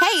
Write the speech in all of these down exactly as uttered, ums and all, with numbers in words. Hey,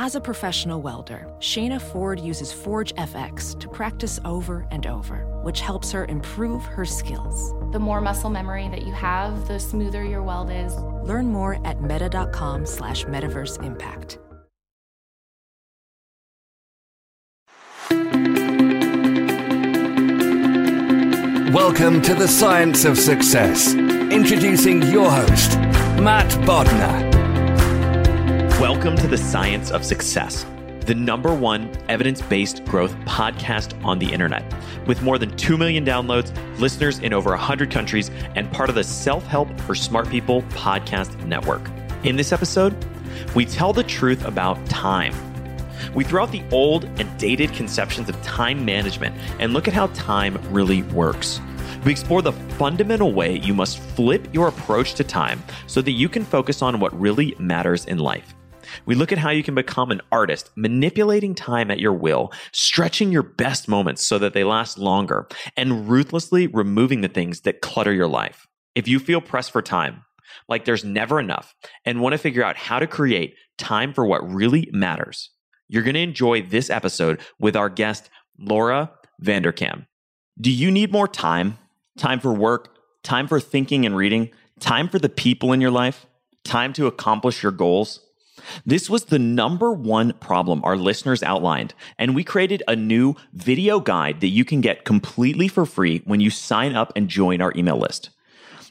As a professional welder, Shayna Ford uses Forge F X to practice over and over, which helps her improve her skills. The more muscle memory that you have, the smoother your weld is. Learn more at meta.com slash metaverse impact. Welcome to the Science of Success. Introducing your host, Matt Bodner. Welcome to the Science of Success, the number one evidence-based growth podcast on the internet. With more than two million downloads, listeners in over one hundred countries, and part of the Self-Help for Smart People podcast network. In this episode, we tell the truth about time. We throw out the old and dated conceptions of time management and look at how time really works. We explore the fundamental way you must flip your approach to time so that you can focus on what really matters in life. We look at how you can become an artist, manipulating time at your will, stretching your best moments so that they last longer, and ruthlessly removing the things that clutter your life. If you feel pressed for time, like there's never enough, and want to figure out how to create time for what really matters, you're going to enjoy this episode with our guest, Laura Vanderkam. Do you need more time? Time for work, time for thinking and reading, time for the people in your life, time to accomplish your goals? This was the number one problem our listeners outlined, and we created a new video guide that you can get completely for free when you sign up and join our email list.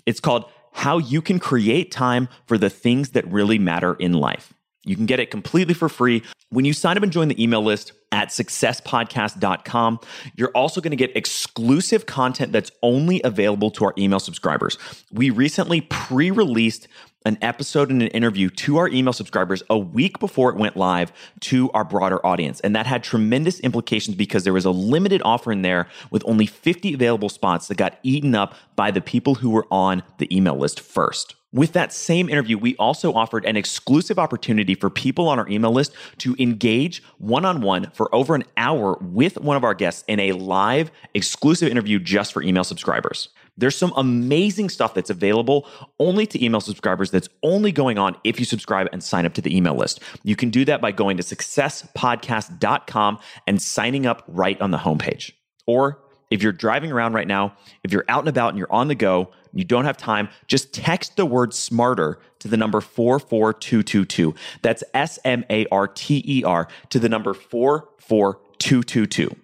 It's called How You Can Create Time for the Things That Really Matter in Life. You can get it completely for free when you sign up and join the email list at success podcast dot com. You're also going to get exclusive content that's only available to our email subscribers. We recently pre-released an episode and an interview to our email subscribers a week before it went live to our broader audience. And that had tremendous implications because there was a limited offer in there with only fifty available spots that got eaten up by the people who were on the email list first. With that same interview, we also offered an exclusive opportunity for people on our email list to engage one-on-one for over an hour with one of our guests in a live exclusive interview just for email subscribers. There's some amazing stuff that's available only to email subscribers that's only going on if you subscribe and sign up to the email list. You can do that by going to success podcast dot com and signing up right on the homepage. Or if you're driving around right now, if you're out and about and you're on the go, you don't have time, just text the word SMARTER to the number four four two two two. That's S M A R T E R to the number four four two two two.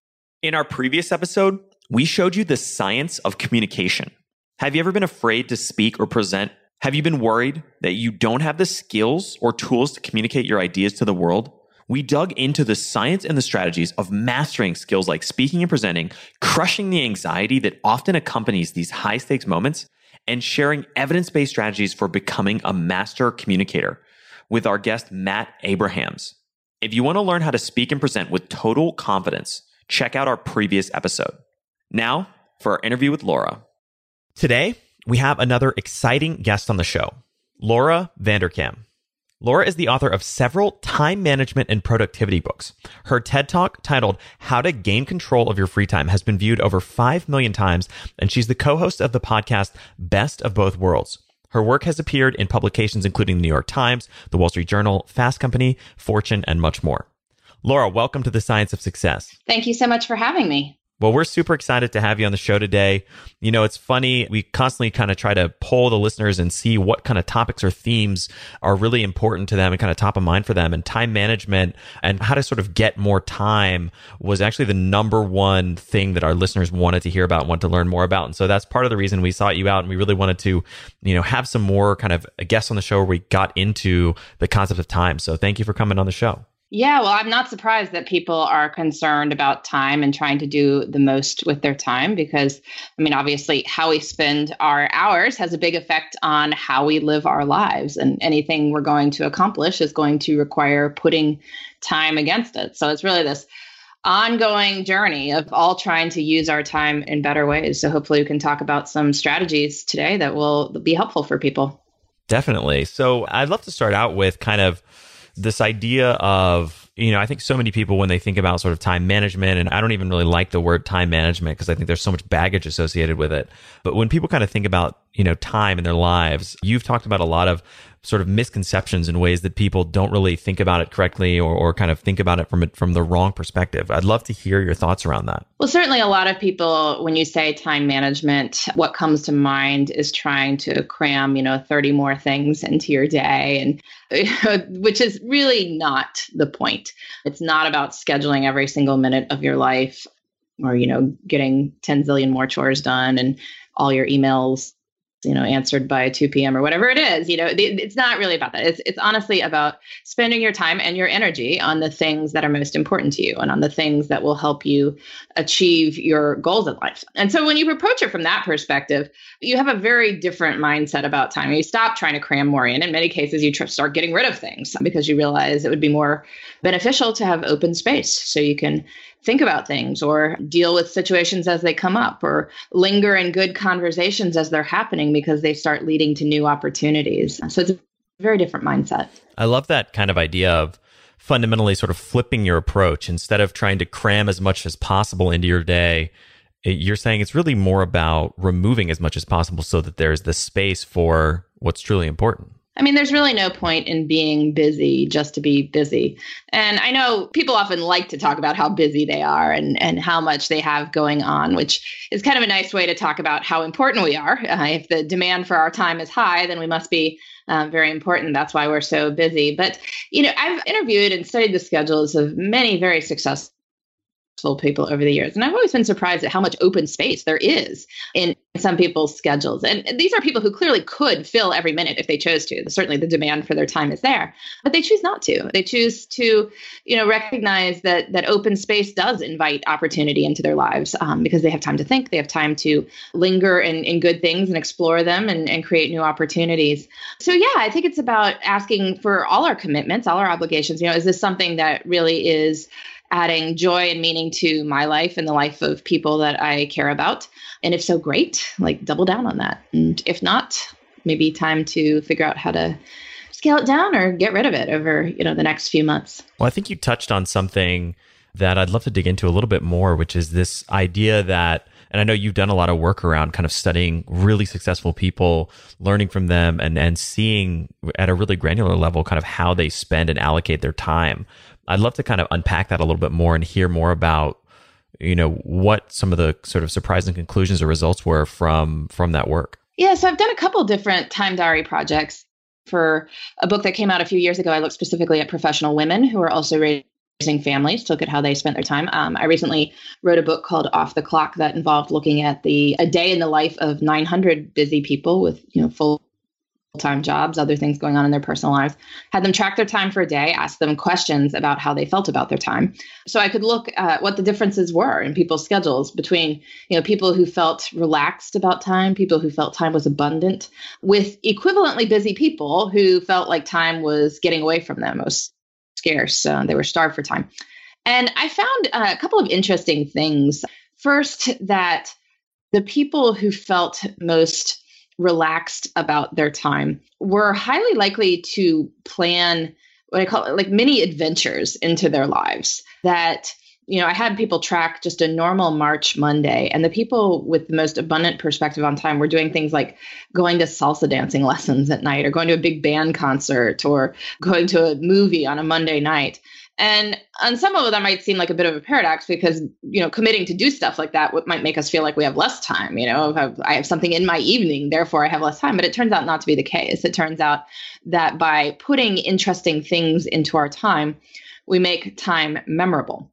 In our previous episode, we showed you the science of communication. Have you ever been afraid to speak or present? Have you been worried that you don't have the skills or tools to communicate your ideas to the world? We dug into the science and the strategies of mastering skills like speaking and presenting, crushing the anxiety that often accompanies these high-stakes moments, and sharing evidence-based strategies for becoming a master communicator with our guest, Matt Abrahams. If you want to learn how to speak and present with total confidence, check out our previous episode. Now, for our interview with Laura. Today, we have another exciting guest on the show, Laura Vanderkam. Laura is the author of several time management and productivity books. Her TED Talk titled How to Gain Control of Your Free Time has been viewed over five million times, and she's the co-host of the podcast Best of Both Worlds. Her work has appeared in publications including the New York Times, the Wall Street Journal, Fast Company, Fortune, and much more. Laura, welcome to the Science of Success. Thank you so much for having me. Well, we're super excited to have you on the show today. You know, it's funny. We constantly kind of try to poll the listeners and see what kind of topics or themes are really important to them and kind of top of mind for them. And time management and how to sort of get more time was actually the number one thing that our listeners wanted to hear about and wanted to learn more about. And so that's part of the reason we sought you out. And we really wanted to, you know, have some more kind of guests on the show where we got into the concept of time. So thank you for coming on the show. Yeah, well, I'm not surprised that people are concerned about time and trying to do the most with their time because, I mean, obviously how we spend our hours has a big effect on how we live our lives, and anything we're going to accomplish is going to require putting time against it. So it's really this ongoing journey of all trying to use our time in better ways. So hopefully we can talk about some strategies today that will be helpful for people. Definitely. So I'd love to start out with kind of this idea of, you know, I think so many people when they think about sort of time management, and I don't even really like the word time management because I think there's so much baggage associated with it. But when people kind of think about, you know, time in their lives, you've talked about a lot of sort of misconceptions in ways that people don't really think about it correctly or, or kind of think about it from, from the wrong perspective. I'd love to hear your thoughts around that. Well, certainly a lot of people, when you say time management, what comes to mind is trying to cram, you know, thirty more things into your day, and you know, which is really not the point. It's not about scheduling every single minute of your life or, you know, getting ten zillion more chores done and all your emails, you know, answered by two p.m. or whatever it is. You know, it's not really about that. It's it's honestly about spending your time and your energy on the things that are most important to you and on the things that will help you achieve your goals in life. And so when you approach it from that perspective, you have a very different mindset about time. You stop trying to cram more in. In many cases, you tr- start getting rid of things because you realize it would be more beneficial to have open space so you can think about things or deal with situations as they come up or linger in good conversations as they're happening because they start leading to new opportunities. So it's a very different mindset. I love that kind of idea of fundamentally sort of flipping your approach. Instead of trying to cram as much as possible into your day, you're saying it's really more about removing as much as possible so that there's the space for what's truly important. I mean, there's really no point in being busy just to be busy. And I know people often like to talk about how busy they are and, and how much they have going on, which is kind of a nice way to talk about how important we are. Uh, if the demand for our time is high, then we must be uh, very important. That's why we're so busy. But, you know, I've interviewed and studied the schedules of many very successful people over the years. And I've always been surprised at how much open space there is in some people's schedules. And these are people who clearly could fill every minute if they chose to. Certainly the demand for their time is there, but they choose not to. They choose to, you know, recognize that that open space does invite opportunity into their lives um, because they have time to think, they have time to linger in, in good things and explore them and, and create new opportunities. So yeah, I think it's about asking for all our commitments, all our obligations. You know, is this something that really is adding joy and meaning to my life and the life of people that I care about? And if so, great, like double down on that. And if not, maybe time to figure out how to scale it down or get rid of it over, you know, the next few months. Well, I think you touched on something that I'd love to dig into a little bit more, which is this idea that, and I know you've done a lot of work around kind of studying really successful people, learning from them and, and seeing at a really granular level kind of how they spend and allocate their time. I'd love to kind of unpack that a little bit more and hear more about, you know, what some of the sort of surprising conclusions or results were from from that work. Yeah, so I've done a couple different time diary projects. For a book that came out a few years ago, I looked specifically at professional women who are also raising families to look at how they spent their time. Um, I recently wrote a book called Off the Clock that involved looking at the a day in the life of nine hundred busy people with, you know, full time jobs, other things going on in their personal lives, had them track their time for a day, asked them questions about how they felt about their time. So I could look at what the differences were in people's schedules between, you know, people who felt relaxed about time, people who felt time was abundant, with equivalently busy people who felt like time was getting away from them. It was scarce. Uh, they were starved for time. And I found uh, a couple of interesting things. First, that the people who felt most relaxed about their time were highly likely to plan what I call like mini adventures into their lives that you know, I had people track just a normal March Monday, and the people with the most abundant perspective on time were doing things like going to salsa dancing lessons at night, or going to a big band concert, or going to a movie on a Monday night. And on some of them, that might seem like a bit of a paradox, because, you know, committing to do stuff like that might make us feel like we have less time. You know, I have, I have something in my evening, therefore I have less time. But it turns out not to be the case. It turns out that by putting interesting things into our time, we make time memorable.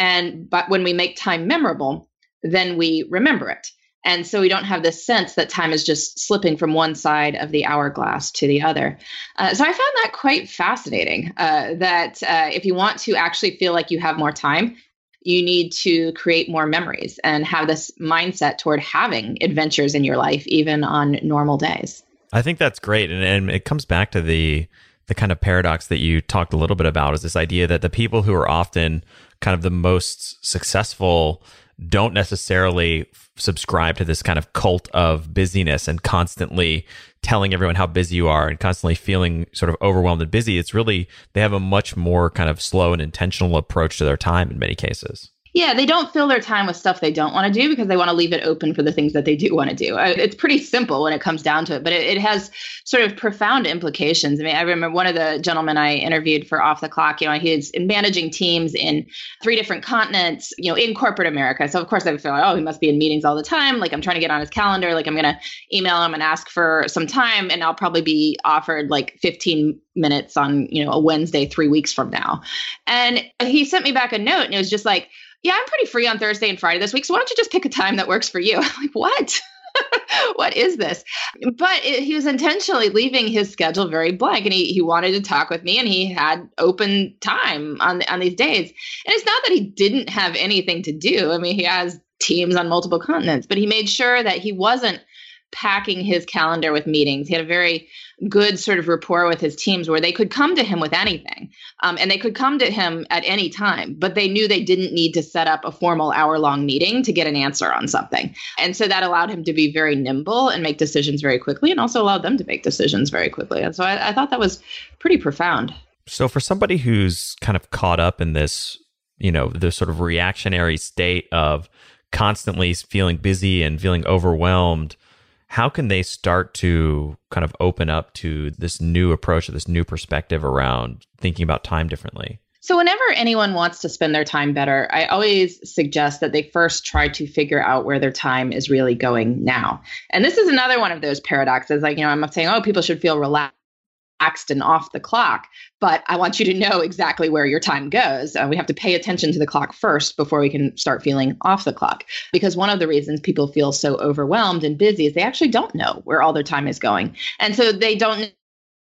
And but when we make time memorable, then we remember it. And so we don't have this sense that time is just slipping from one side of the hourglass to the other. Uh, so I found that quite fascinating, uh, that uh, if you want to actually feel like you have more time, you need to create more memories and have this mindset toward having adventures in your life, even on normal days. I think that's great. And, and it comes back to the the kind of paradox that you talked a little bit about, is this idea that the people who are often kind of the most successful don't necessarily subscribe to this kind of cult of busyness and constantly telling everyone how busy you are and constantly feeling sort of overwhelmed and busy. It's really, they have a much more kind of slow and intentional approach to their time in many cases. Yeah, they don't fill their time with stuff they don't want to do, because they want to leave it open for the things that they do want to do. It's pretty simple when it comes down to it, but it, it has sort of profound implications. I mean, I remember one of the gentlemen I interviewed for Off the Clock, you know, he's managing teams in three different continents, you know, in corporate America. So of course I feel like, oh, he must be in meetings all the time. Like, I'm trying to get on his calendar. Like, I'm going to email him and ask for some time, and I'll probably be offered like fifteen minutes on, you know, a Wednesday, three weeks from now. And he sent me back a note, and it was just like, yeah, I'm pretty free on Thursday and Friday this week, so why don't you just pick a time that works for you? I'm like, what? What is this? But it, he was intentionally leaving his schedule very blank, and he, he wanted to talk with me, and he had open time on, on these days. And it's not that he didn't have anything to do. I mean, he has teams on multiple continents, but he made sure that he wasn't packing his calendar with meetings. He had a very good sort of rapport with his teams where they could come to him with anything. Um, and they could come to him at any time, but they knew they didn't need to set up a formal hour-long meeting to get an answer on something. And so that allowed him to be very nimble and make decisions very quickly, and also allowed them to make decisions very quickly. And so I, I thought that was pretty profound. So for somebody who's kind of caught up in this, you know, this sort of reactionary state of constantly feeling busy and feeling overwhelmed, how can they start to kind of open up to this new approach or this new perspective around thinking about time differently? So whenever anyone wants to spend their time better, I always suggest that they first try to figure out where their time is really going now. And this is another one of those paradoxes. Like, you know, I'm saying, oh, people should feel relaxed and off the clock, but I want you to know exactly where your time goes. Uh, we have to pay attention to the clock first before we can start feeling off the clock. Because one of the reasons people feel so overwhelmed and busy is they actually don't know where all their time is going. And so they don't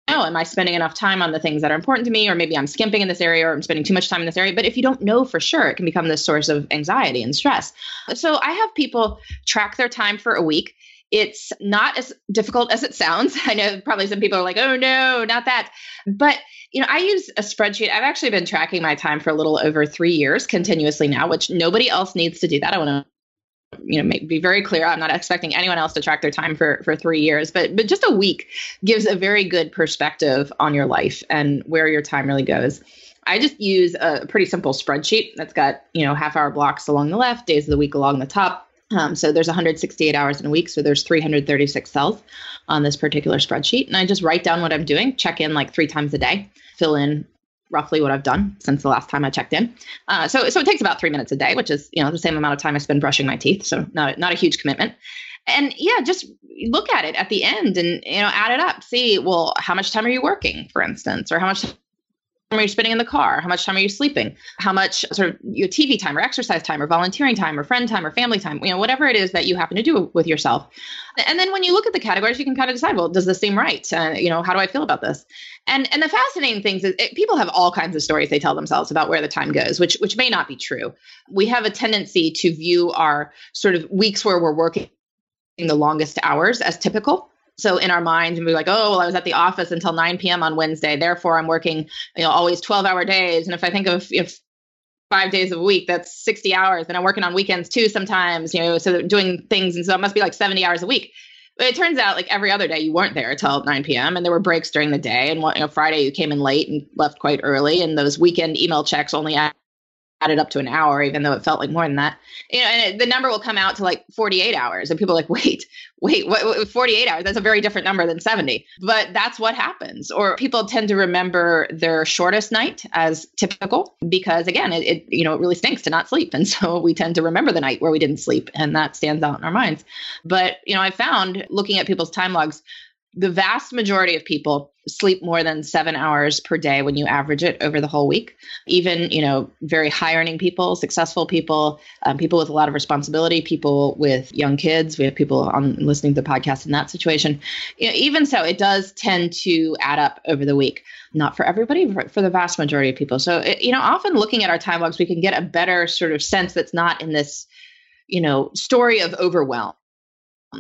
know, am I spending enough time on the things that are important to me? Or maybe I'm skimping in this area, or I'm spending too much time in this area. But if you don't know for sure, it can become this source of anxiety and stress. So I have people track their time for a week. It's not as difficult as it sounds. I know probably some people are like, oh no, not that. But, you know, I use a spreadsheet. I've actually been tracking my time for a little over three years continuously now, which nobody else needs to do that. I want to, you know, make, be very clear. I'm not expecting anyone else to track their time for, for three years, but, but just a week gives a very good perspective on your life and where your time really goes. I just use a pretty simple spreadsheet that's got, you know, half hour blocks along the left, days of the week along the top. Um, so there's one hundred sixty-eight hours in a week. So there's three hundred thirty-six cells on this particular spreadsheet. And I just write down what I'm doing, check in like three times a day, fill in roughly what I've done since the last time I checked in. Uh, so, so it takes about three minutes a day, which is, you know, the same amount of time I spend brushing my teeth. So not, not a huge commitment. And yeah, just look at it at the end and, you know, add it up. See, well, how much time are you working, for instance, or how much time are you spending in the car? How much time are you sleeping? How much sort of your T V time or exercise time or volunteering time or friend time or family time, you know, whatever it is that you happen to do with yourself. And then when you look at the categories, you can kind of decide, well, does this seem right? Uh, you know, how do I feel about this? And and the fascinating things is it, people have all kinds of stories they tell themselves about where the time goes, which which may not be true. We have a tendency to view our sort of weeks where we're working the longest hours as typical. So in our minds, we're like, oh, well, I was at the office until nine p.m. on Wednesday. Therefore, I'm working, you know, always twelve-hour days. And if I think of if five days a week, that's sixty hours. And I'm working on weekends too sometimes, you know, so they're doing things. And so it must be like seventy hours a week. But it turns out like every other day you weren't there until nine p.m. and there were breaks during the day. And you know, Friday you came in late and left quite early. And those weekend email checks only add added up to an hour, even though it felt like more than that. You know, and it, the number will come out to like forty-eight hours. And people are like, wait, wait, what, what, forty-eight hours? That's a very different number than seventy. But that's what happens. Or people tend to remember their shortest night as typical, because again, it, it you know, it really stinks to not sleep. And so we tend to remember the night where we didn't sleep, and that stands out in our minds. But, you know, I found looking at people's time logs, the vast majority of people sleep more than seven hours per day when you average it over the whole week. Even, you know, very high earning people, successful people, um, people with a lot of responsibility, people with young kids. We have people on listening to the podcast in that situation. You know, even so, it does tend to add up over the week. Not for everybody, but for the vast majority of people. So, it, you know, often looking at our time logs, we can get a better sort of sense that's not in this, you know, story of overwhelm,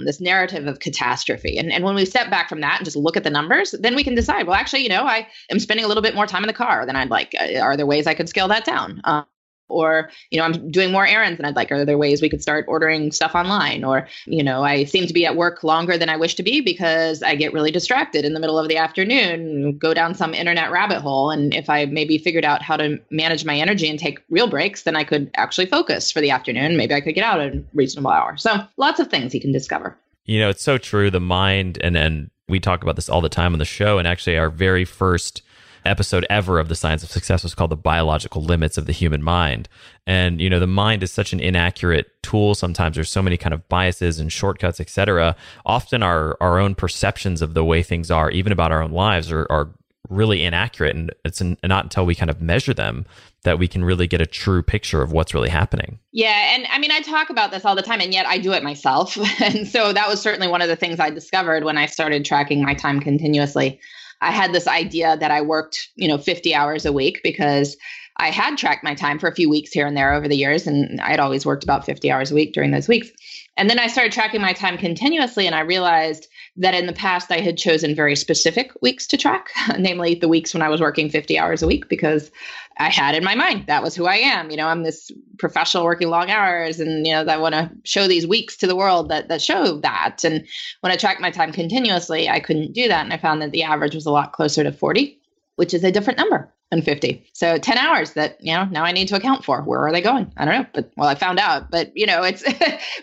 this narrative of catastrophe. And, and when we step back from that and just look at the numbers, then we can decide, well, actually, you know, I am spending a little bit more time in the car than I'd like. Are there ways I could scale that down? Uh, or, you know, I'm doing more errands than I'd like. Are there ways we could start ordering stuff online? Or, you know, I seem to be at work longer than I wish to be because I get really distracted in the middle of the afternoon, go down some internet rabbit hole. And if I maybe figured out how to manage my energy and take real breaks, then I could actually focus for the afternoon. Maybe I could get out at a reasonable hour. So lots of things you can discover. You know, it's so true. The mind, and, and we talk about this all the time on the show, and actually our very first episode ever of The Science of Success was called The Biological Limits of the Human Mind. And, you know, the mind is such an inaccurate tool. Sometimes there's so many kind of biases and shortcuts, et cetera. Often our, our own perceptions of the way things are, even about our own lives, are, are really inaccurate. And it's an, not until we kind of measure them that we can really get a true picture of what's really happening. Yeah. And I mean, I talk about this all the time, and yet I do it myself. And so that was certainly one of the things I discovered when I started tracking my time continuously. I had this idea that I worked, you know, fifty hours a week, because I had tracked my time for a few weeks here and there over the years. And I'd always worked about fifty hours a week during those weeks. And then I started tracking my time continuously. And I realized that in the past, I had chosen very specific weeks to track, namely the weeks when I was working fifty hours a week, because I had in my mind, that was who I am. You know, I'm this professional working long hours, and, you know, I want to show these weeks to the world that, that show that. And when I tracked my time continuously, I couldn't do that. And I found that the average was a lot closer to forty, which is a different number than fifty. So ten hours that, you know, now I need to account for. Where are they going? I don't know, but well, I found out, but you know, it's,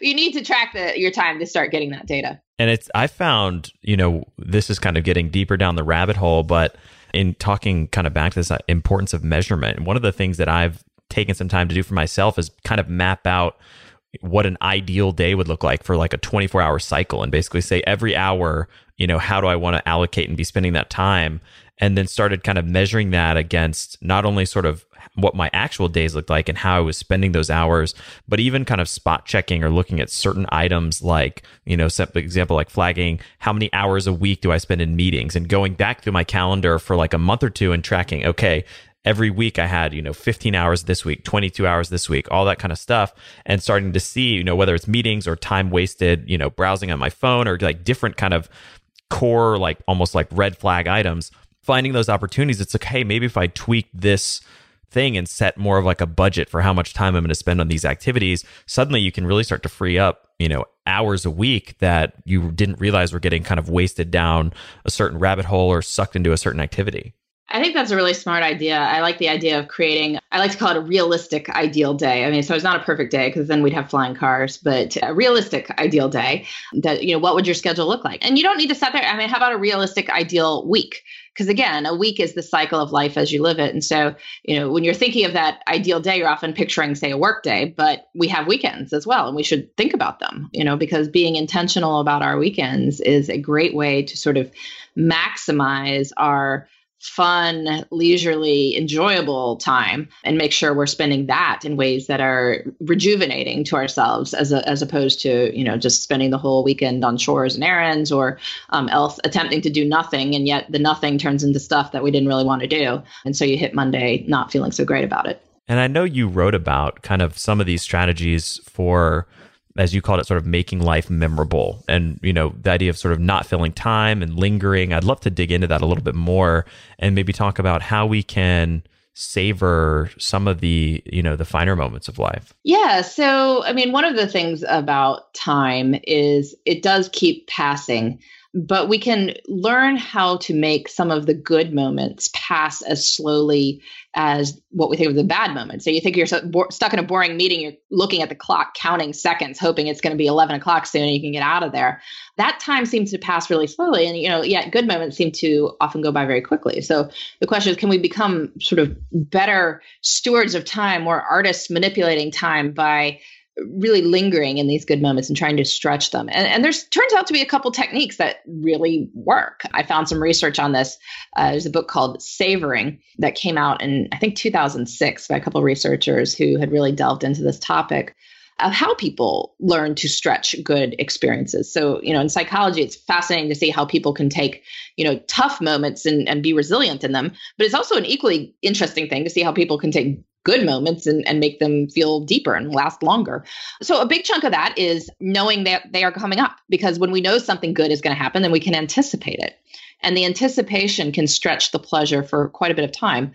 you need to track the, your time to start getting that data. And it's, I found, you know, this is kind of getting deeper down the rabbit hole, but in talking kind of back to this importance of measurement, one of the things that I've taken some time to do for myself is kind of map out what an ideal day would look like for like a twenty-four hour cycle, and basically say every hour, you know, how do I want to allocate and be spending that time? And then started kind of measuring that against not only sort of what my actual days looked like and how I was spending those hours, but even kind of spot checking or looking at certain items like, you know, for example, like flagging how many hours a week do I spend in meetings, and going back through my calendar for like a month or two and tracking, okay, every week I had, you know, fifteen hours this week, twenty-two hours this week, all that kind of stuff. And starting to see, you know, whether it's meetings or time wasted, you know, browsing on my phone, or like different kind of core, like almost like red flag items, finding those opportunities. It's like, hey, maybe if I tweak this thing and set more of like a budget for how much time I'm going to spend on these activities, suddenly you can really start to free up, you know, hours a week that you didn't realize were getting kind of wasted down a certain rabbit hole or sucked into a certain activity. I think that's a really smart idea. I like the idea of creating, I like to call it a realistic ideal day. I mean, so it's not a perfect day, because then we'd have flying cars, but a realistic ideal day that, you know, what would your schedule look like? And you don't need to set there. I mean, how about a realistic ideal week? Because again, a week is the cycle of life as you live it. And so, you know, when you're thinking of that ideal day, you're often picturing, say, a work day, but we have weekends as well. And we should think about them, you know, because being intentional about our weekends is a great way to sort of maximize our fun, leisurely, enjoyable time, and make sure we're spending that in ways that are rejuvenating to ourselves, as a, as opposed to, you know, just spending the whole weekend on chores and errands, or um, else attempting to do nothing. And yet the nothing turns into stuff that we didn't really want to do. And so you hit Monday not feeling so great about it. And I know you wrote about kind of some of these strategies for, as you called it, sort of making life memorable, and, you know, the idea of sort of not filling time and lingering. I'd love to dig into that a little bit more, and maybe talk about how we can savor some of the, you know, the finer moments of life. Yeah. So, I mean, one of the things about time is it does keep passing. But we can learn how to make some of the good moments pass as slowly as what we think of the bad moments. So you think you're so bo- stuck in a boring meeting, you're looking at the clock, counting seconds, hoping it's going to be eleven o'clock soon and you can get out of there. That time seems to pass really slowly. And, you know, yet good moments seem to often go by very quickly. So the question is, can we become sort of better stewards of time, more artists manipulating time by really lingering in these good moments and trying to stretch them? And, and there's turns out to be a couple techniques that really work. I found some research on this. Uh, there's a book called Savoring that came out in, I think, two thousand six by a couple of researchers who had really delved into this topic of how people learn to stretch good experiences. So, you know, in psychology, it's fascinating to see how people can take, you know, tough moments and, and be resilient in them. But it's also an equally interesting thing to see how people can take good moments and, and make them feel deeper and last longer. So a big chunk of that is knowing that they are coming up, because when we know something good is going to happen, then we can anticipate it. And the anticipation can stretch the pleasure for quite a bit of time.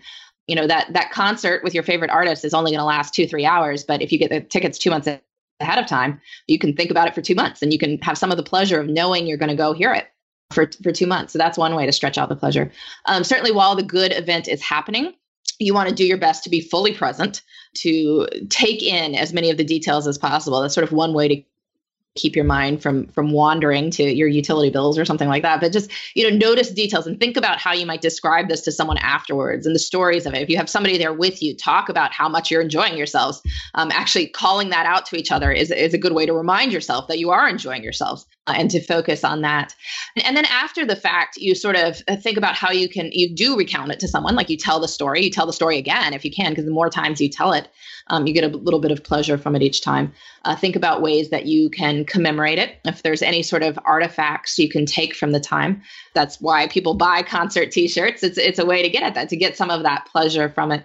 You know, that that concert with your favorite artist is only going to last two, three hours. But if you get the tickets two months ahead of time, you can think about it for two months and you can have some of the pleasure of knowing you're going to go hear it for, for two months. So that's one way to stretch out the pleasure. Um, certainly while the good event is happening, you want to do your best to be fully present, to take in as many of the details as possible. That's sort of one way to keep your mind from from wandering to your utility bills or something like that. But just, you know, notice details and think about how you might describe this to someone afterwards and the stories of it. If you have somebody there with you, talk about how much you're enjoying yourselves. Um, actually calling that out to each other is, is a good way to remind yourself that you are enjoying yourselves uh, and to focus on that. And, and then after the fact, you sort of think about how you can, you do recount it to someone, like you tell the story, you tell the story again if you can, because the more times you tell it, Um, you get a little bit of pleasure from it each time. Uh, think about ways that you can commemorate it. If there's any sort of artifacts you can take from the time, that's why people buy concert T-shirts. It's it's a way to get at that, to get some of that pleasure from it.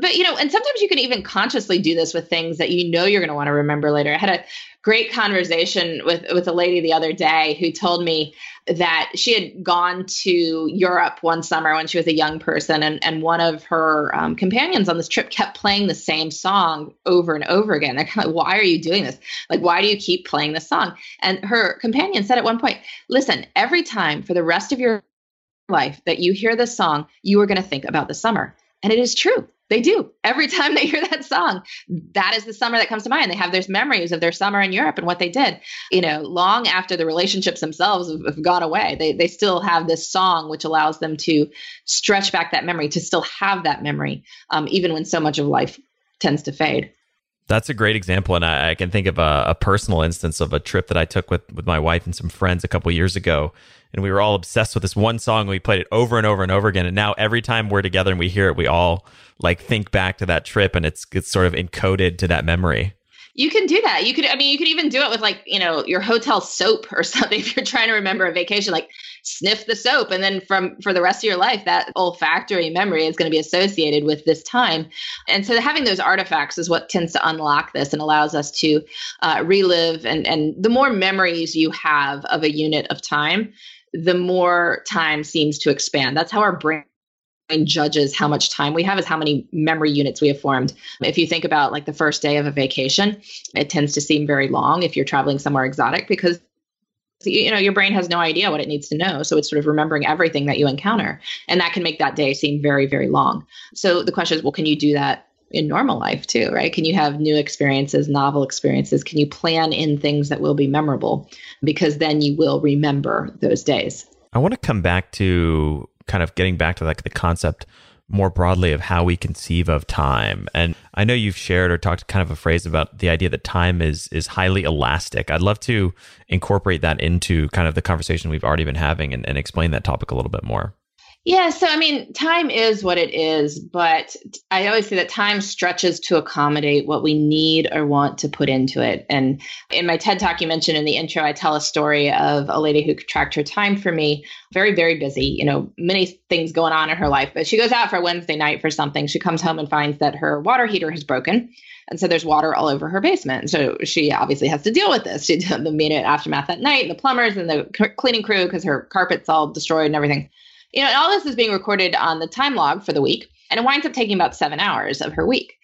But, you know, and sometimes you can even consciously do this with things that you know you're going to want to remember later. I had a great conversation with, with a lady the other day who told me that she had gone to Europe one summer when she was a young person, and, and one of her um, companions on this trip kept playing the same song over and over again. They're kind of like, why are you doing this? Like, why do you keep playing this song? And her companion said at one point, listen, every time for the rest of your life that you hear this song, you are going to think about the summer. And it is true. They do. Every time they hear that song, that is the summer that comes to mind. They have those memories of their summer in Europe and what they did, you know, long after the relationships themselves have gone away. They they still have this song, which allows them to stretch back that memory, to still have that memory, um, even when so much of life tends to fade. That's a great example. And I, I can think of a, a personal instance of a trip that I took with, with my wife and some friends a couple of years ago. And we were all obsessed with this one song. We played it over and over and over again. And now every time we're together and we hear it, we all like think back to that trip, and it's it's sort of encoded to that memory. You can do that. You could, I mean, you could even do it with like, you know, your hotel soap or something. If you're trying to remember a vacation, like sniff the soap. And then from, for the rest of your life, that olfactory memory is going to be associated with this time. And so having those artifacts is what tends to unlock this and allows us to uh, relive. And, and the more memories you have of a unit of time, the more time seems to expand. That's how our brain judges how much time we have, is how many memory units we have formed. If you think about like the first day of a vacation, it tends to seem very long if you're traveling somewhere exotic, because you know your brain has no idea what it needs to know. So it's sort of remembering everything that you encounter. And that can make that day seem very, very long. So the question is, well, can you do that in normal life too, right? Can you have new experiences, novel experiences? Can you plan in things that will be memorable? Because then you will remember those days. I want to come back to kind of getting back to like the concept more broadly of how we conceive of time. And I know you've shared or talked kind of a phrase about the idea that time is is highly elastic. I'd love to incorporate that into kind of the conversation we've already been having and, and explain that topic a little bit more. Yeah. So, I mean, time is what it is, but I always say that time stretches to accommodate what we need or want to put into it. And in my TED Talk, you mentioned in the intro, I tell a story of a lady who tracked her time for me, very, very busy, you know, many things going on in her life, but she goes out for a Wednesday night for something. She comes home and finds that her water heater has broken. And so there's water all over her basement. So she obviously has to deal with this. She did the immediate aftermath that night, and the plumbers and the cleaning crew, because her carpet's all destroyed and everything. You know, and all this is being recorded on the time log for the week, and it winds up taking about seven hours of her week.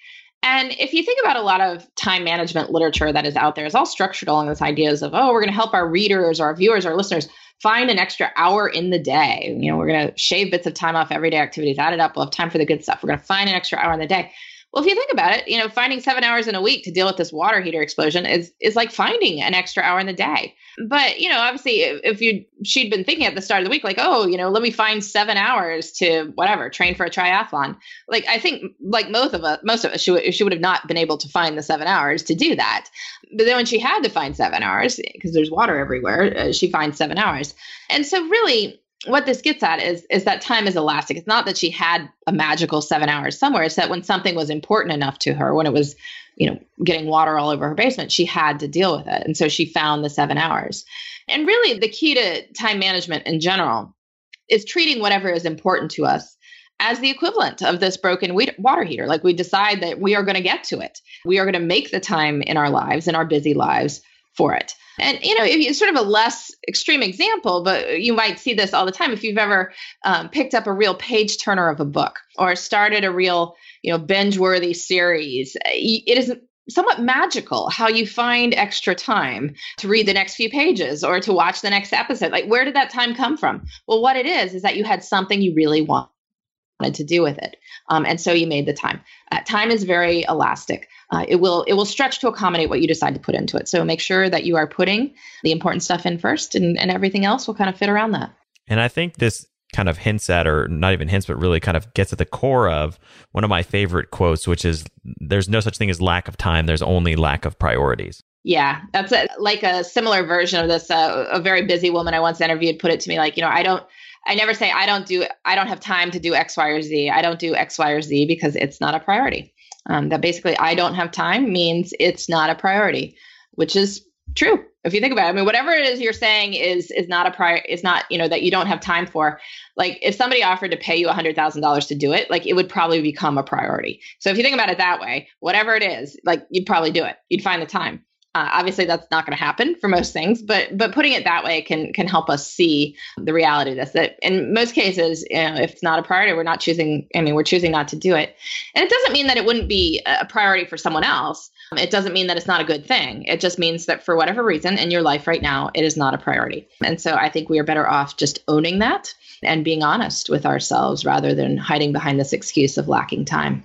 And if you think about a lot of time management literature that is out there, it's all structured along these ideas of, oh, we're going to help our readers, our viewers, our listeners find an extra hour in the day. You know, we're going to shave bits of time off everyday activities, add it up. We'll have time for the good stuff. We're going to find an extra hour in the day. Well, if you think about it, you know, finding seven hours in a week to deal with this water heater explosion is is like finding an extra hour in the day. But, you know, obviously, if, if you she'd been thinking at the start of the week, like, oh, you know, let me find seven hours to whatever, train for a triathlon. Like, I think like most of us, most of us, she, she would have not been able to find the seven hours to do that. But then when she had to find seven hours, because there's water everywhere, uh, she finds seven hours. And so really, what this gets at is, is that time is elastic. It's not that she had a magical seven hours somewhere. It's that when something was important enough to her, when it was, you know, getting water all over her basement, she had to deal with it. And so she found the seven hours. And really the key to time management in general is treating whatever is important to us as the equivalent of this broken water heater. Like, we decide that we are going to get to it. We are going to make the time in our lives, in our busy lives, for it. And, you know, it's sort of a less extreme example, but you might see this all the time. If you've ever um, picked up a real page turner of a book or started a real, you know, binge worthy series, it is somewhat magical how you find extra time to read the next few pages or to watch the next episode. Like, where did that time come from? Well, what it is, is that you had something you really want. to do with it. Um, and so you made the time. Uh, time is very elastic. Uh, it will it will stretch to accommodate what you decide to put into it. So make sure that you are putting the important stuff in first, and, and everything else will kind of fit around that. And I think this kind of hints at, or not even hints, but really kind of gets at the core of one of my favorite quotes, which is, there's no such thing as lack of time. There's only lack of priorities. Yeah, that's a, like a similar version of this. Uh, a very busy woman I once interviewed put it to me like, you know, I don't I never say I don't do, I don't have time to do X, Y, or Z. I don't do X, Y, or Z because it's not a priority. Um, that basically I don't have time means it's not a priority, which is true. If you think about it, I mean, whatever it is you're saying is, is not a prior, it's not, you know, that you don't have time for. Like, if somebody offered to pay you a hundred thousand dollars to do it, like, it would probably become a priority. So if you think about it that way, whatever it is, like, you'd probably do it. You'd find the time. Uh, obviously, that's not going to happen for most things, but but putting it that way can can help us see the reality of this. That in most cases, you know, if it's not a priority, we're not choosing. I mean, we're choosing not to do it, and it doesn't mean that it wouldn't be a priority for someone else. It doesn't mean that it's not a good thing. It just means that for whatever reason in your life right now, it is not a priority. And so I think we are better off just owning that and being honest with ourselves rather than hiding behind this excuse of lacking time.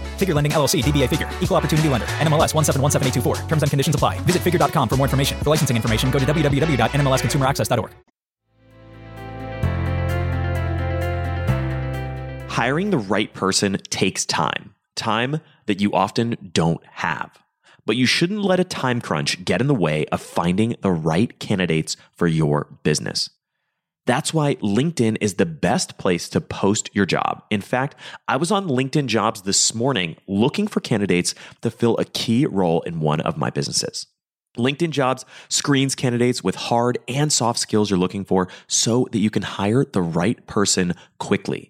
Figure Lending, L L C, D B A Figure, Equal Opportunity Lender, N M L S one seven one seven eight two four. Terms and conditions apply. Visit figure dot com for more information. For licensing information, go to w w w dot n m l s consumer access dot org. Hiring the right person takes time, time that you often don't have. But you shouldn't let a time crunch get in the way of finding the right candidates for your business. That's why LinkedIn is the best place to post your job. In fact, I was on LinkedIn Jobs this morning looking for candidates to fill a key role in one of my businesses. LinkedIn Jobs screens candidates with hard and soft skills you're looking for so that you can hire the right person quickly.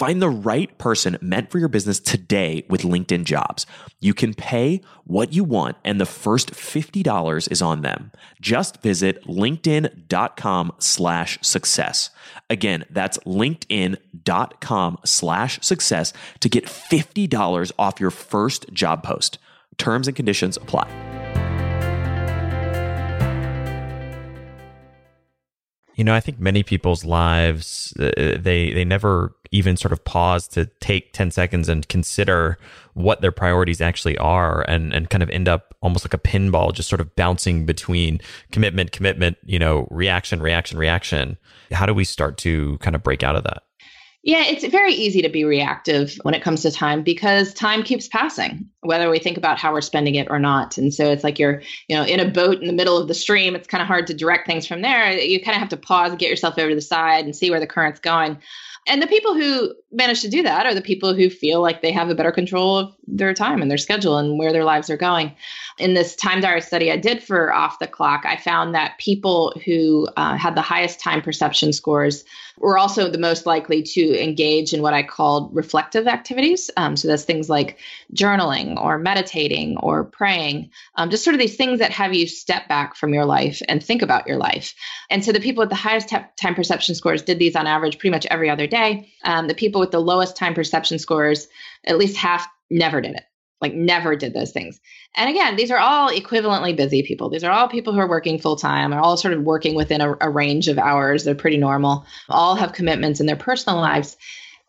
Find the right person meant for your business today with LinkedIn Jobs. You can pay what you want, and the first fifty dollars is on them. Just visit linkedin.com slash success. Again, that's linkedin.com slash success to get fifty dollars off your first job post. Terms and conditions apply. You know, I think many people's lives, uh, they they never even sort of pause to take ten seconds and consider what their priorities actually are, and and kind of end up almost like a pinball, just sort of bouncing between commitment, commitment, you know, reaction, reaction, reaction. How do we start to kind of break out of that? Yeah, it's very easy to be reactive when it comes to time, because time keeps passing, whether we think about how we're spending it or not. And so it's like you're, you know, in a boat in the middle of the stream. It's kind of hard to direct things from there. You kind of have to pause and get yourself over to the side and see where the current's going. And the people who manage to do that are the people who feel like they have a better control of their time and their schedule and where their lives are going. In this time diary study I did for Off the Clock, I found that people who uh, had the highest time perception scores were also the most likely to engage in what I called reflective activities. Um, so that's things like journaling or meditating or praying, um, just sort of these things that have you step back from your life and think about your life. And so the people with the highest t- time perception scores did these on average pretty much every other day. Um, the people with the lowest time perception scores, at least half, never did it, like never did those things. And again, these are all equivalently busy people. These are all people who are working full time, are all sort of working within a, a range of hours. They're pretty normal, all have commitments in their personal lives.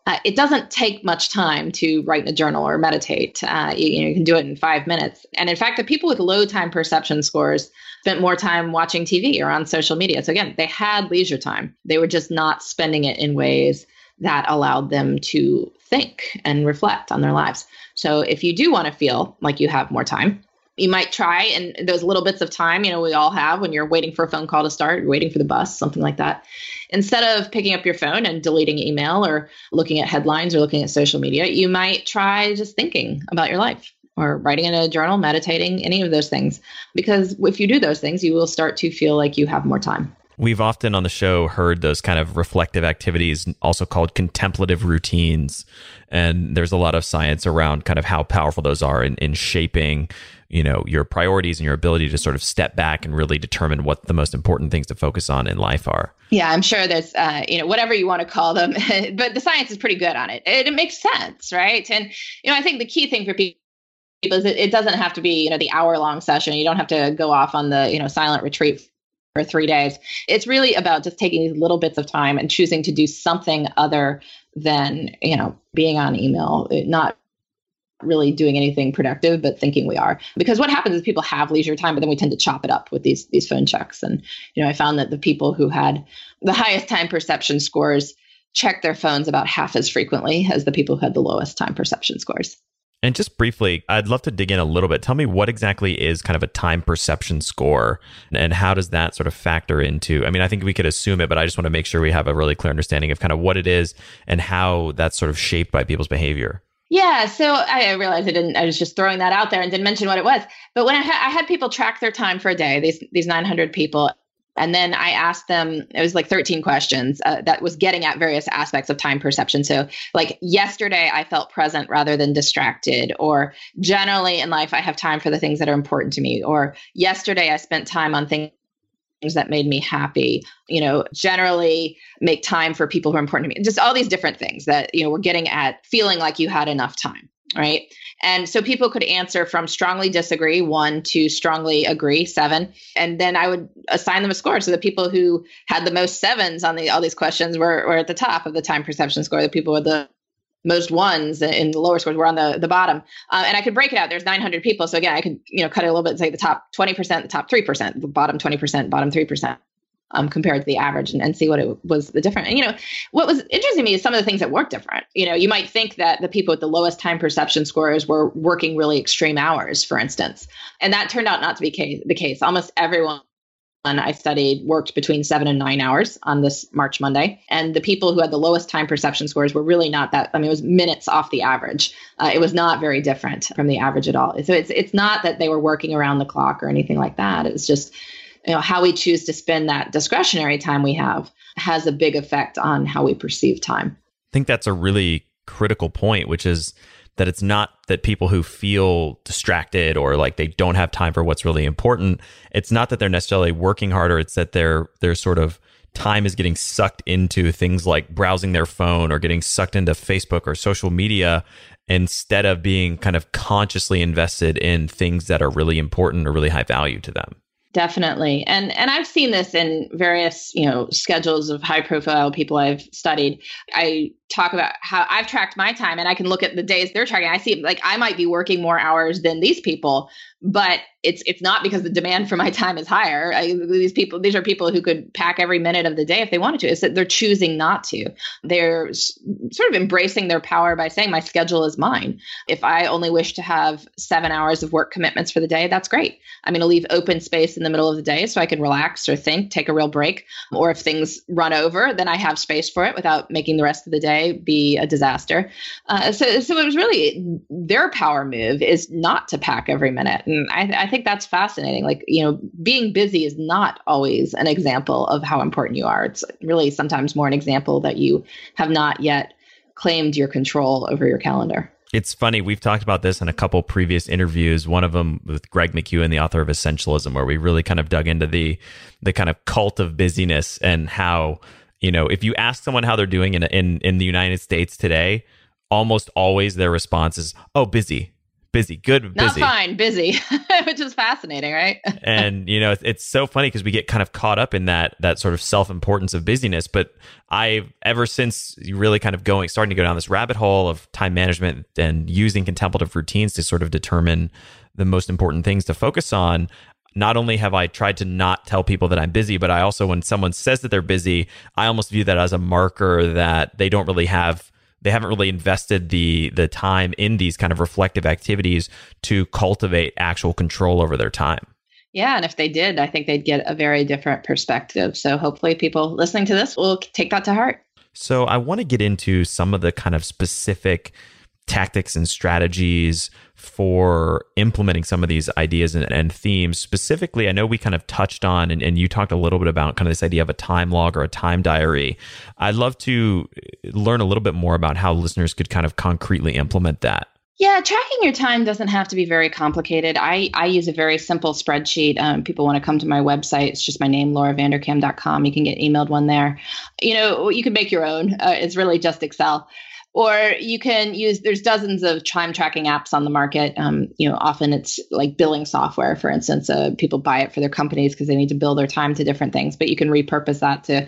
Uh, it doesn't take much time to write in a journal or meditate. Uh, you, you know, you can do it in five minutes. And in fact, the people with low time perception scores spent more time watching T V or on social media. So again, they had leisure time. They were just not spending it in ways that allowed them to think and reflect on their lives. So if you do want to feel like you have more time, you might try, and those little bits of time, you know, we all have when you're waiting for a phone call to start, you're waiting for the bus, something like that. Instead of picking up your phone and deleting email or looking at headlines or looking at social media, you might try just thinking about your life or writing in a journal, meditating, any of those things. Because if you do those things, you will start to feel like you have more time. We've often on the show heard those kind of reflective activities, also called contemplative routines. And there's a lot of science around kind of how powerful those are in, in shaping, you know, your priorities and your ability to sort of step back and really determine what the most important things to focus on in life are. Yeah, I'm sure there's, uh, you know, whatever you want to call them, but the science is pretty good on it. It, it makes sense, right? And, you know, I think the key thing for people is it, it doesn't have to be, you know, the hour long session. You don't have to go off on the, you know, silent retreat for three days. It's really about just taking these little bits of time and choosing to do something other than, you know, being on email, not really doing anything productive, but thinking we are. Because what happens is people have leisure time, but then we tend to chop it up with these these phone checks. And, you know, I found that the people who had the highest time perception scores checked their phones about half as frequently as the people who had the lowest time perception scores. And just briefly, I'd love to dig in a little bit. Tell me, what exactly is kind of a time perception score, and how does that sort of factor into, I mean, I think we could assume it, but I just want to make sure we have a really clear understanding of kind of what it is and how that's sort of shaped by people's behavior. Yeah. So I realized I didn't, I was just throwing that out there and didn't mention what it was. But when I, ha- I had people track their time for a day, these, these nine hundred people, and then I asked them, it was like thirteen questions uh, that was getting at various aspects of time perception. So like, yesterday I felt present rather than distracted, or generally in life I have time for the things that are important to me, or yesterday I spent time on things that made me happy, you know, generally make time for people who are important to me. Just all these different things that, you know, we're getting at feeling like you had enough time, right? And so people could answer from strongly disagree, one, to strongly agree, seven. And then I would assign them a score. So the people who had the most sevens on the, all these questions were, were at the top of the time perception score. The people with the most ones in the lower scores were on the, the bottom. Uh, and I could break it out. There's nine hundred people. So again, I could, you know, cut it a little bit and say the top twenty percent, the top three percent, the bottom twenty percent, bottom three percent. um, compared to the average and, and see what it was the difference. And, you know, what was interesting to me is some of the things that work different. You know, you might think that the people with the lowest time perception scores were working really extreme hours, for instance. And that turned out not to be case, the case. Almost everyone I studied worked between seven and nine hours on this March Monday. And the people who had the lowest time perception scores were really not that, I mean, it was minutes off the average. Uh, it was not very different from the average at all. So it's it's not that they were working around the clock or anything like that. It's just, you know, how we choose to spend that discretionary time we have has a big effect on how we perceive time. I think that's a really critical point, which is that it's not that people who feel distracted or like they don't have time for what's really important, it's not that they're necessarily working harder. It's that their their sort of time is getting sucked into things like browsing their phone or getting sucked into Facebook or social media instead of being kind of consciously invested in things that are really important or really high value to them. Definitely. And and I've seen this in various, you know, schedules of high profile people I've studied. I talk about how I've tracked my time and I can look at the days they're tracking. I see like I might be working more hours than these people, but it's it's not because the demand for my time is higher. I, these people, these are people who could pack every minute of the day if they wanted to. It's that they're choosing not to. They're sort of embracing their power by saying my schedule is mine. If I only wish to have seven hours of work commitments for the day, that's great. I'm going to leave open space in the middle of the day so I can relax or think, take a real break. Or if things run over, then I have space for it without making the rest of the day be a disaster. Uh, so, so it was really their power move is not to pack every minute. And I, th- I think that's fascinating. Like, you know, being busy is not always an example of how important you are. It's really sometimes more an example that you have not yet claimed your control over your calendar. It's funny. We've talked about this in a couple previous interviews, one of them with Greg McEwen, the author of Essentialism, where we really kind of dug into the the kind of cult of busyness and how, you know, if you ask someone how they're doing in in, in the United States today, almost always their response is, oh, busy. Busy, good, busy. Not fine, busy, which is fascinating, right? And, you know, it's, it's so funny because we get kind of caught up in that that sort of self-importance of busyness. But I've ever since really kind of going, starting to go down this rabbit hole of time management and using contemplative routines to sort of determine the most important things to focus on, not only have I tried to not tell people that I'm busy, but I also, when someone says that they're busy, I almost view that as a marker that they don't really have They haven't really invested the the time in these kind of reflective activities to cultivate actual control over their time. Yeah. And if they did, I think they'd get a very different perspective. So hopefully people listening to this will take that to heart. So I want to get into some of the kind of specific tactics and strategies for implementing some of these ideas and, and themes. Specifically, I know we kind of touched on, and, and you talked a little bit about kind of this idea of a time log or a time diary. I'd love to learn a little bit more about how listeners could kind of concretely implement that. Yeah, tracking your time doesn't have to be very complicated. I, I use a very simple spreadsheet. Um, people want to come to my website. It's just my name, laura vanderkam dot com. You can get emailed one there. You know, you can make your own. Uh, it's really just Excel. Or you can use, there's dozens of time tracking apps on the market. Um, you know, often it's like billing software, for instance. Uh, people buy it for their companies because they need to bill their time to different things. But you can repurpose that to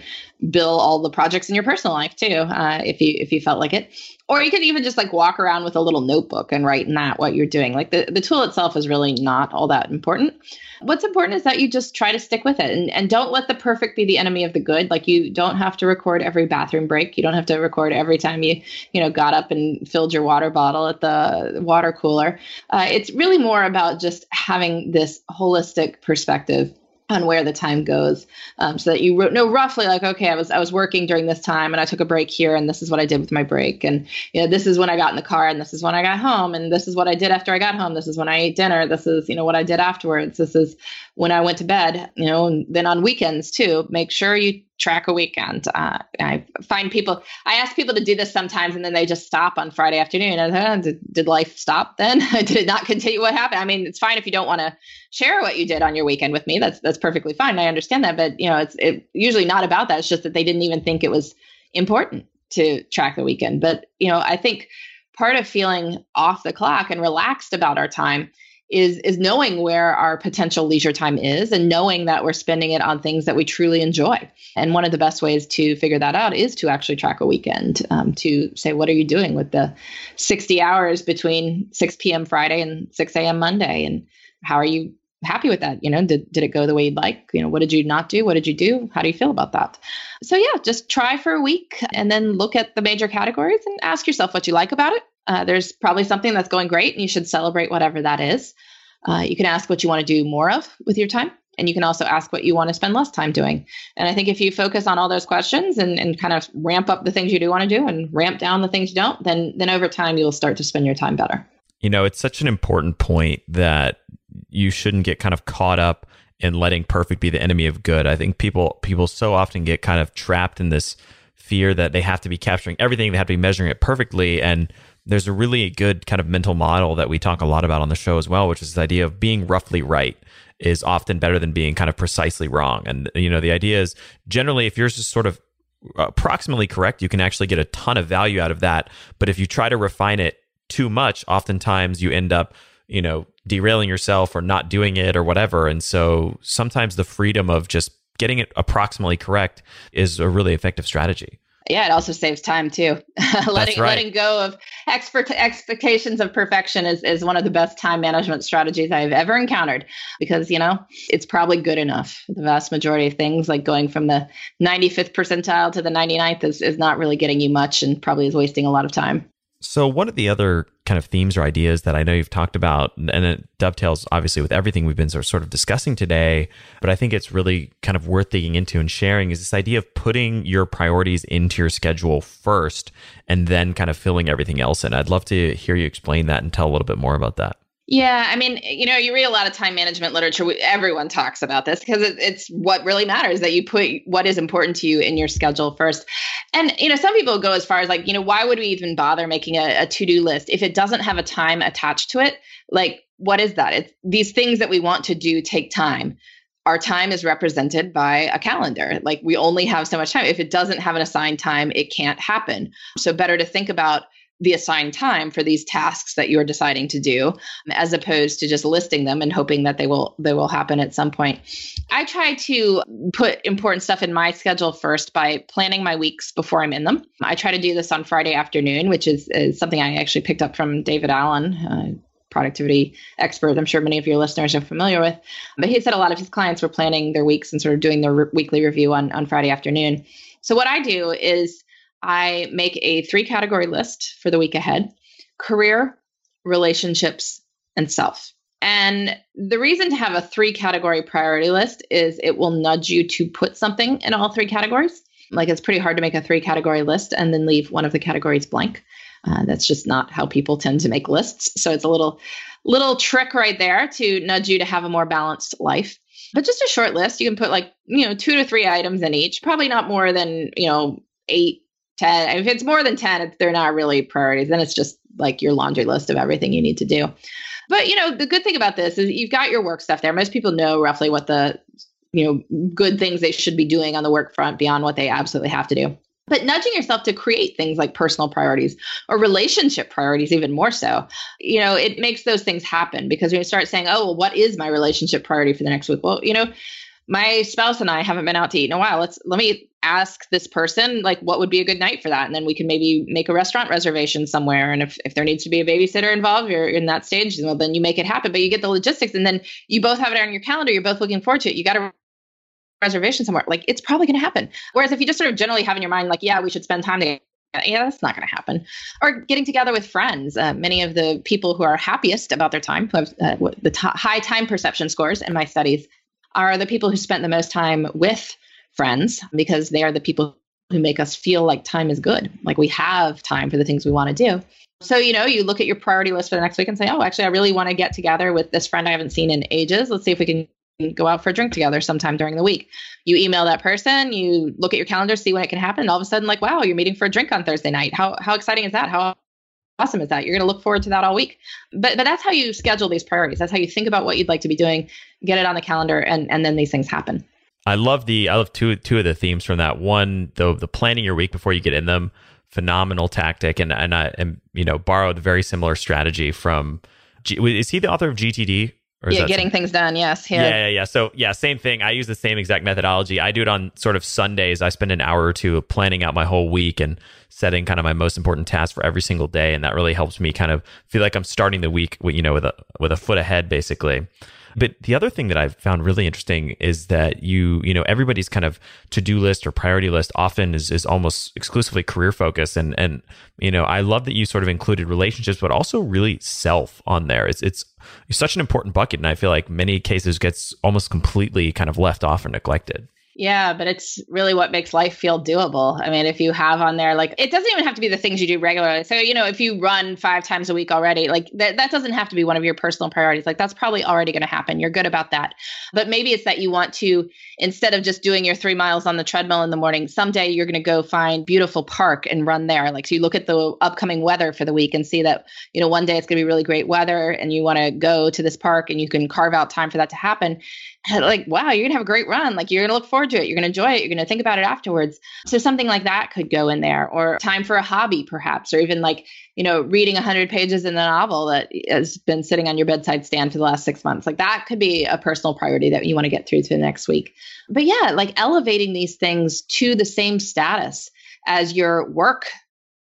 bill all the projects in your personal life too, uh, if you if you felt like it. Or you could even just like walk around with a little notebook and write in that what you're doing. Like the, the tool itself is really not all that important. What's important is that you just try to stick with it and, and don't let the perfect be the enemy of the good. Like you don't have to record every bathroom break. You don't have to record every time you, you know, got up and filled your water bottle at the water cooler. Uh, it's really more about just having this holistic perspective on where the time goes, um, so that you know roughly like, okay, I was I was working during this time and I took a break here and this is what I did with my break. And you know, this is when I got in the car and this is when I got home and this is what I did after I got home. This is when I ate dinner. This is, you know, what I did afterwards. This is when I went to bed, you know, and then on weekends too, make sure you track a weekend. Uh, I find people, I ask people to do this sometimes and then they just stop on Friday afternoon. And, oh, did, did life stop then? Did it not continue? What happened? I mean, it's fine if you don't want to share what you did on your weekend with me. That's, that's perfectly fine. I understand that, but you know, it's it, usually not about that. It's just that they didn't even think it was important to track the weekend. But, you know, I think part of feeling off the clock and relaxed about our time is is knowing where our potential leisure time is and knowing that we're spending it on things that we truly enjoy. And one of the best ways to figure that out is to actually track a weekend, um, to say, what are you doing with the sixty hours between six p.m. Friday and six a.m. Monday? And how are you happy with that? You know, did, did it go the way you'd like? You know, what did you not do? What did you do? How do you feel about that? So yeah, just try for a week and then look at the major categories and ask yourself what you like about it. Uh, there's probably something that's going great and you should celebrate whatever that is. Uh, you can ask what you want to do more of with your time. And you can also ask what you want to spend less time doing. And I think if you focus on all those questions and, and kind of ramp up the things you do want to do and ramp down the things you don't, then then over time, you'll start to spend your time better. You know, it's such an important point that you shouldn't get kind of caught up in letting perfect be the enemy of good. I think people people so often get kind of trapped in this fear that they have to be capturing everything, they have to be measuring it perfectly. And there's a really good kind of mental model that we talk a lot about on the show as well, which is the idea of being roughly right is often better than being kind of precisely wrong. And, you know, the idea is generally if yours is sort of approximately correct, you can actually get a ton of value out of that. But if you try to refine it too much, oftentimes you end up, you know, derailing yourself or not doing it or whatever. And so sometimes the freedom of just getting it approximately correct is a really effective strategy. Yeah, it also saves time too. letting, right. letting go of expert expectations of perfection is, is one of the best time management strategies I've ever encountered because, you know, it's probably good enough. The vast majority of things, like going from the ninety-fifth percentile to the ninety-ninth is, is not really getting you much and probably is wasting a lot of time. So one of the other kind of themes or ideas that I know you've talked about, and it dovetails obviously with everything we've been sort of discussing today, but I think it's really kind of worth digging into and sharing, is this idea of putting your priorities into your schedule first and then kind of filling everything else in. I'd love to hear you explain that and tell a little bit more about that. Yeah, I mean, you know, you read a lot of time management literature. Everyone talks about this because it's what really matters, that you put what is important to you in your schedule first. And, you know, some people go as far as like, you know, why would we even bother making a, a to-do list if it doesn't have a time attached to it? Like, what is that? It's these things that we want to do take time. Our time is represented by a calendar. Like, we only have so much time. If it doesn't have an assigned time, it can't happen. So better to think about the assigned time for these tasks that you're deciding to do, as opposed to just listing them and hoping that they will they will happen at some point. I try to put important stuff in my schedule first by planning my weeks before I'm in them. I try to do this on Friday afternoon, which is, is something I actually picked up from David Allen, uh, productivity expert I'm sure many of your listeners are familiar with. But he said a lot of his clients were planning their weeks and sort of doing their re- weekly review on, on Friday afternoon. So what I do is I make a three category list for the week ahead: career, relationships, and self. And the reason to have a three category priority list is it will nudge you to put something in all three categories. Like, it's pretty hard to make a three category list and then leave one of the categories blank. Uh, that's just not how people tend to make lists. So it's a little, little trick right there to nudge you to have a more balanced life. But just a short list, you can put like, you know, two to three items in each, probably not more than, you know, eight, ten. If it's more than ten, they're not really priorities. Then it's just like your laundry list of everything you need to do. But, you know, the good thing about this is you've got your work stuff there. Most people know roughly what the, you know, good things they should be doing on the work front beyond what they absolutely have to do. But nudging yourself to create things like personal priorities or relationship priorities, even more so, you know, it makes those things happen. Because when you start saying, oh, well, what is my relationship priority for the next week? Well, you know, my spouse and I haven't been out to eat in a while. Let's, let me ask this person, like, what would be a good night for that? And then we can maybe make a restaurant reservation somewhere. And if, if there needs to be a babysitter involved, you're in that stage, well, then you make it happen, but you get the logistics and then you both have it on your calendar. You're both looking forward to it. You got a reservation somewhere. Like, it's probably going to happen. Whereas if you just sort of generally have in your mind, like, yeah, we should spend time together. Yeah, that's not going to happen. Or getting together with friends. Uh, many of the people who are happiest about their time, who have uh, the t- high time perception scores in my studies, are the people who spent the most time with friends, because they are the people who make us feel like time is good, like we have time for the things we want to do. So, you know, you look at your priority list for the next week and say, oh, actually, I really want to get together with this friend I haven't seen in ages. Let's see if we can go out for a drink together sometime during the week. You email that person, you look at your calendar, see when it can happen. And all of a sudden, like, wow, you're meeting for a drink on Thursday night. How how exciting is that? How awesome is that? You're going to look forward to that all week. But but that's how you schedule these priorities. That's how you think about what you'd like to be doing, get it on the calendar, and, and then these things happen. I love the I love two two of the themes from that. One, the the planning your week before you get in them, phenomenal tactic, and and I and you know borrowed a very similar strategy from. G, is he the author of G T D? Or yeah, getting something? Things done. Yes. Yeah. yeah, yeah, yeah. So yeah, same thing. I use the same exact methodology. I do it on sort of Sundays. I spend an hour or two planning out my whole week and setting kind of my most important tasks for every single day, and that really helps me kind of feel like I'm starting the week, you know, with a with a foot ahead, basically. But the other thing that I've found really interesting is that you, you know, everybody's kind of to-do list or priority list often is, is almost exclusively career focused. And, and, you know, I love that you sort of included relationships, but also really self on there. It's, it's such an important bucket. And I feel like many cases gets almost completely kind of left off or neglected. Yeah, but it's really what makes life feel doable. I mean, if you have on there, like, it doesn't even have to be the things you do regularly. So, you know, if you run five times a week already, like th- that doesn't have to be one of your personal priorities. Like, that's probably already going to happen. You're good about that. But maybe it's that you want to, instead of just doing your three miles on the treadmill in the morning, someday you're going to go find beautiful park and run there. Like, so you look at the upcoming weather for the week and see that, you know, one day it's going to be really great weather and you want to go to this park and you can carve out time for that to happen. Like, wow, you're going to have a great run. Like, you're going to look forward to it. You're going to enjoy it. You're going to think about it afterwards. So something like that could go in there, or time for a hobby perhaps, or even like, you know, reading one hundred pages in the novel that has been sitting on your bedside stand for the last six months. Like, that could be a personal priority that you want to get through to the next week. But yeah, like elevating these things to the same status as your work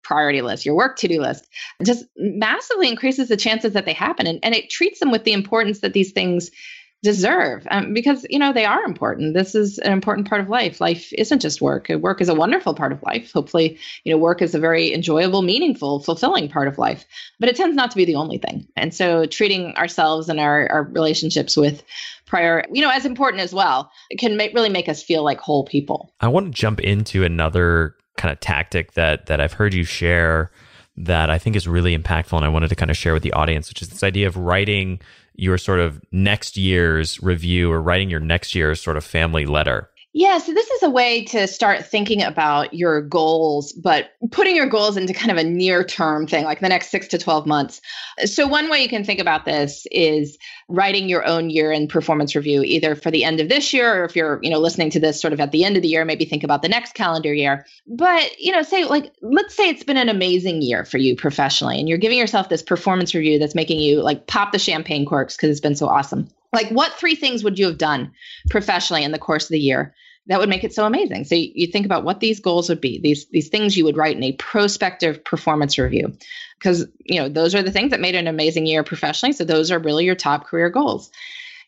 priority list, your work to-do list, just massively increases the chances that they happen. And, and it treats them with the importance that these things deserve, um, because, you know, they are important. This is an important part of life. Life isn't just work. Work is a wonderful part of life. Hopefully, you know, work is a very enjoyable, meaningful, fulfilling part of life, but it tends not to be the only thing. And so treating ourselves and our, our relationships with prior, you know, as important as well, it can make, really make us feel like whole people. I want to jump into another kind of tactic that that I've heard you share that I think is really impactful, and I wanted to kind of share with the audience, which is this idea of writing your sort of next year's review, or writing your next year's sort of family letter. Yeah, so this is a way to start thinking about your goals, but putting your goals into kind of a near-term thing, like the next six to twelve months. So one way you can think about this is writing your own year-end performance review, either for the end of this year, or if you're, you know, listening to this sort of at the end of the year, maybe think about the next calendar year. But, you know, say like, let's say it's been an amazing year for you professionally, and you're giving yourself this performance review that's making you like pop the champagne corks because it's been so awesome. Like, what three things would you have done professionally in the course of the year that would make it so amazing? So you, you think about what these goals would be, these these things you would write in a prospective performance review, because, you know, those are the things that made an amazing year professionally. So those are really your top career goals.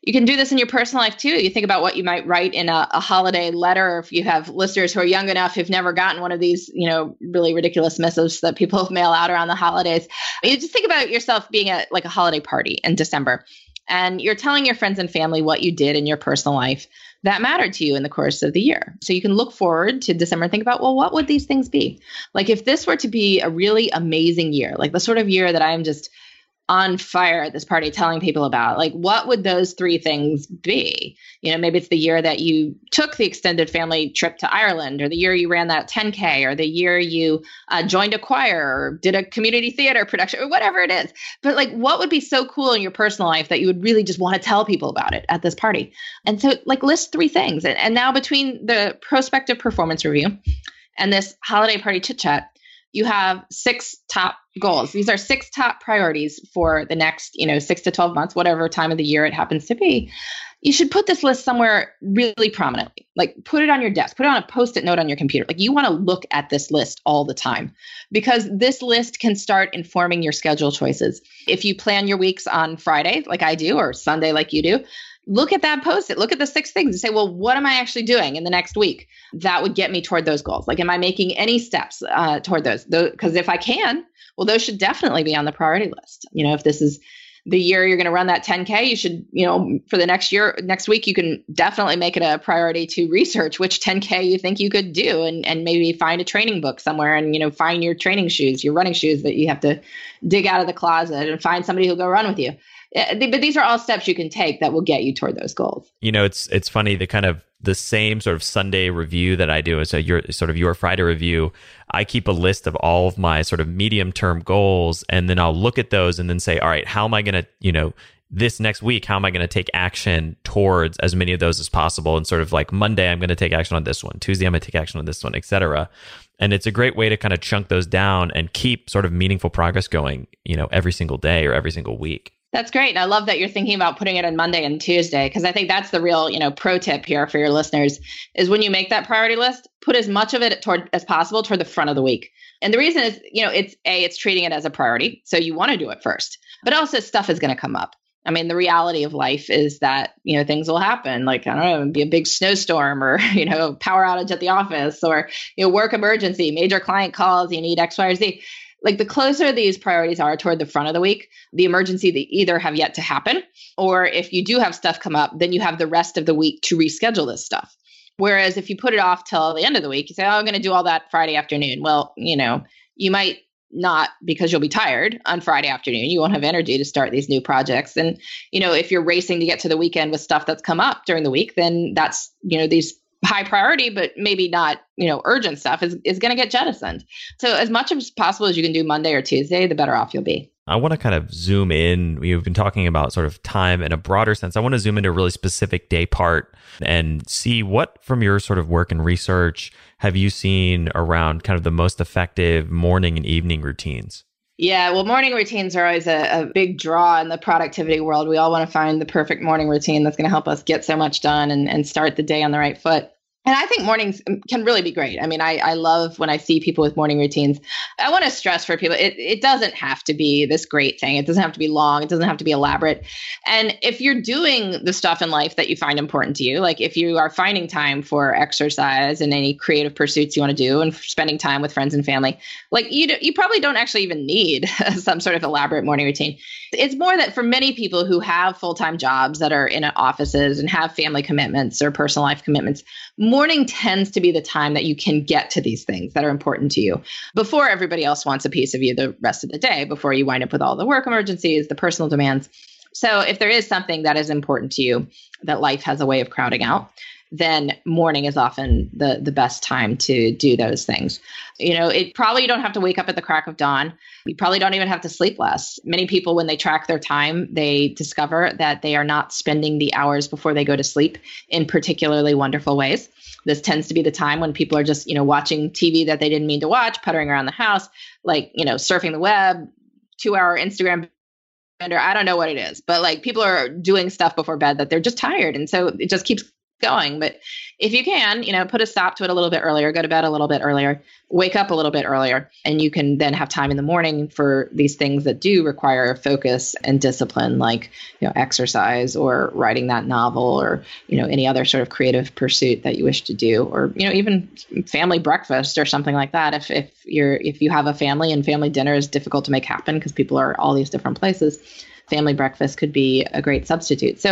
You can do this in your personal life too. You think about what you might write in a, a holiday letter, if you have listeners who are young enough who've never gotten one of these, you know, really ridiculous missives that people mail out around the holidays. You just think about yourself being at like a holiday party in December, and you're telling your friends and family what you did in your personal life that mattered to you in the course of the year. So you can look forward to December and think about, well, what would these things be? Like, if this were to be a really amazing year, like the sort of year that I'm just on fire at this party telling people about, like, what would those three things be? You know, maybe it's the year that you took the extended family trip to Ireland, or the year you ran that ten K, or the year you uh, joined a choir, or did a community theater production, or whatever it is. But like, what would be so cool in your personal life that you would really just want to tell people about it at this party? And so like, list three things. And, and now between the prospective performance review and this holiday party chit chat, you have six top goals. These are six top priorities for the next, you know, six to twelve months, whatever time of the year it happens to be. You should put this list somewhere really prominently. Like, put it on your desk, put it on a post-it note on your computer. Like, you want to look at this list all the time, because this list can start informing your schedule choices. If you plan your weeks on Friday, like I do, or Sunday, like you do, look at that post-it, look at the six things and say, well, what am I actually doing in the next week that would get me toward those goals? Like, am I making any steps uh, toward those? Because if I can, well, those should definitely be on the priority list. You know, if this is the year you're going to run that ten K, you should, you know, for the next year, next week, you can definitely make it a priority to research which ten K you think you could do, and, and maybe find a training book somewhere, and, you know, find your training shoes, your running shoes that you have to dig out of the closet, and find somebody who'll go run with you. But these are all steps you can take that will get you toward those goals. You know, it's it's funny, the kind of the same sort of Sunday review that I do is a your sort of your Friday review. I keep a list of all of my sort of medium term goals, and then I'll look at those and then say, all right, how am I going to, you know, this next week, how am I going to take action towards as many of those as possible? And sort of like, Monday, I'm going to take action on this one. Tuesday, I'm going to take action on this one, et cetera. And it's a great way to kind of chunk those down and keep sort of meaningful progress going, you know, every single day or every single week. That's great. And I love that you're thinking about putting it on Monday and Tuesday, because I think that's the real, you know, pro tip here for your listeners is when you make that priority list, put as much of it toward as possible toward the front of the week. And the reason is, you know, it's A, it's treating it as a priority. So you want to do it first, but also stuff is going to come up. I mean, the reality of life is that, you know, things will happen. Like, I don't know, be a big snowstorm or, you know, power outage at the office or, you know, work emergency, major client calls, you need X, Y, or Z. Like, the closer these priorities are toward the front of the week, the emergency they either have yet to happen, or if you do have stuff come up, then you have the rest of the week to reschedule this stuff. Whereas if you put it off till the end of the week, you say, oh, I'm going to do all that Friday afternoon. Well, you know, you might not, because you'll be tired on Friday afternoon. You won't have energy to start these new projects. And, you know, if you're racing to get to the weekend with stuff that's come up during the week, then that's, you know, these high priority, but maybe not, you know, urgent stuff is, is going to get jettisoned. So as much as possible as you can do Monday or Tuesday, the better off you'll be. I want to kind of zoom in. We've been talking about sort of time in a broader sense. I want to zoom into a really specific day part and see what from your sort of work and research have you seen around kind of the most effective morning and evening routines? Yeah, well, morning routines are always a, a big draw in the productivity world. We all want to find the perfect morning routine that's going to help us get so much done and, and start the day on the right foot. And I think mornings can really be great. I mean, I, I love when I see people with morning routines. I want to stress for people, it, it doesn't have to be this great thing. It doesn't have to be long. It doesn't have to be elaborate. And if you're doing the stuff in life that you find important to you, like if you are finding time for exercise and any creative pursuits you want to do and spending time with friends and family, like you, do, you probably don't actually even need some sort of elaborate morning routine. It's more that for many people who have full-time jobs that are in offices and have family commitments or personal life commitments, morning tends to be the time that you can get to these things that are important to you before everybody else wants a piece of you the rest of the day, before you wind up with all the work emergencies, the personal demands. So if there is something that is important to you that life has a way of crowding out, then morning is often the, the best time to do those things. You know, it probably you don't have to wake up at the crack of dawn. You probably don't even have to sleep less. Many people, when they track their time, they discover that they are not spending the hours before they go to sleep in particularly wonderful ways. This tends to be the time when people are just, you know, watching T V that they didn't mean to watch, puttering around the house, like, you know, surfing the web, two-hour Instagram bender. I don't know what it is, but like people are doing stuff before bed that they're just tired. And so it just keeps going. But if you can, you know, put a stop to it a little bit earlier, go to bed a little bit earlier, wake up a little bit earlier, and you can then have time in the morning for these things that do require focus and discipline, like, you know, exercise or writing that novel or, you know, any other sort of creative pursuit that you wish to do, or, you know, even family breakfast or something like that. If, if you're, if you have a family and family dinner is difficult to make happen because people are all these different places, family breakfast could be a great substitute. So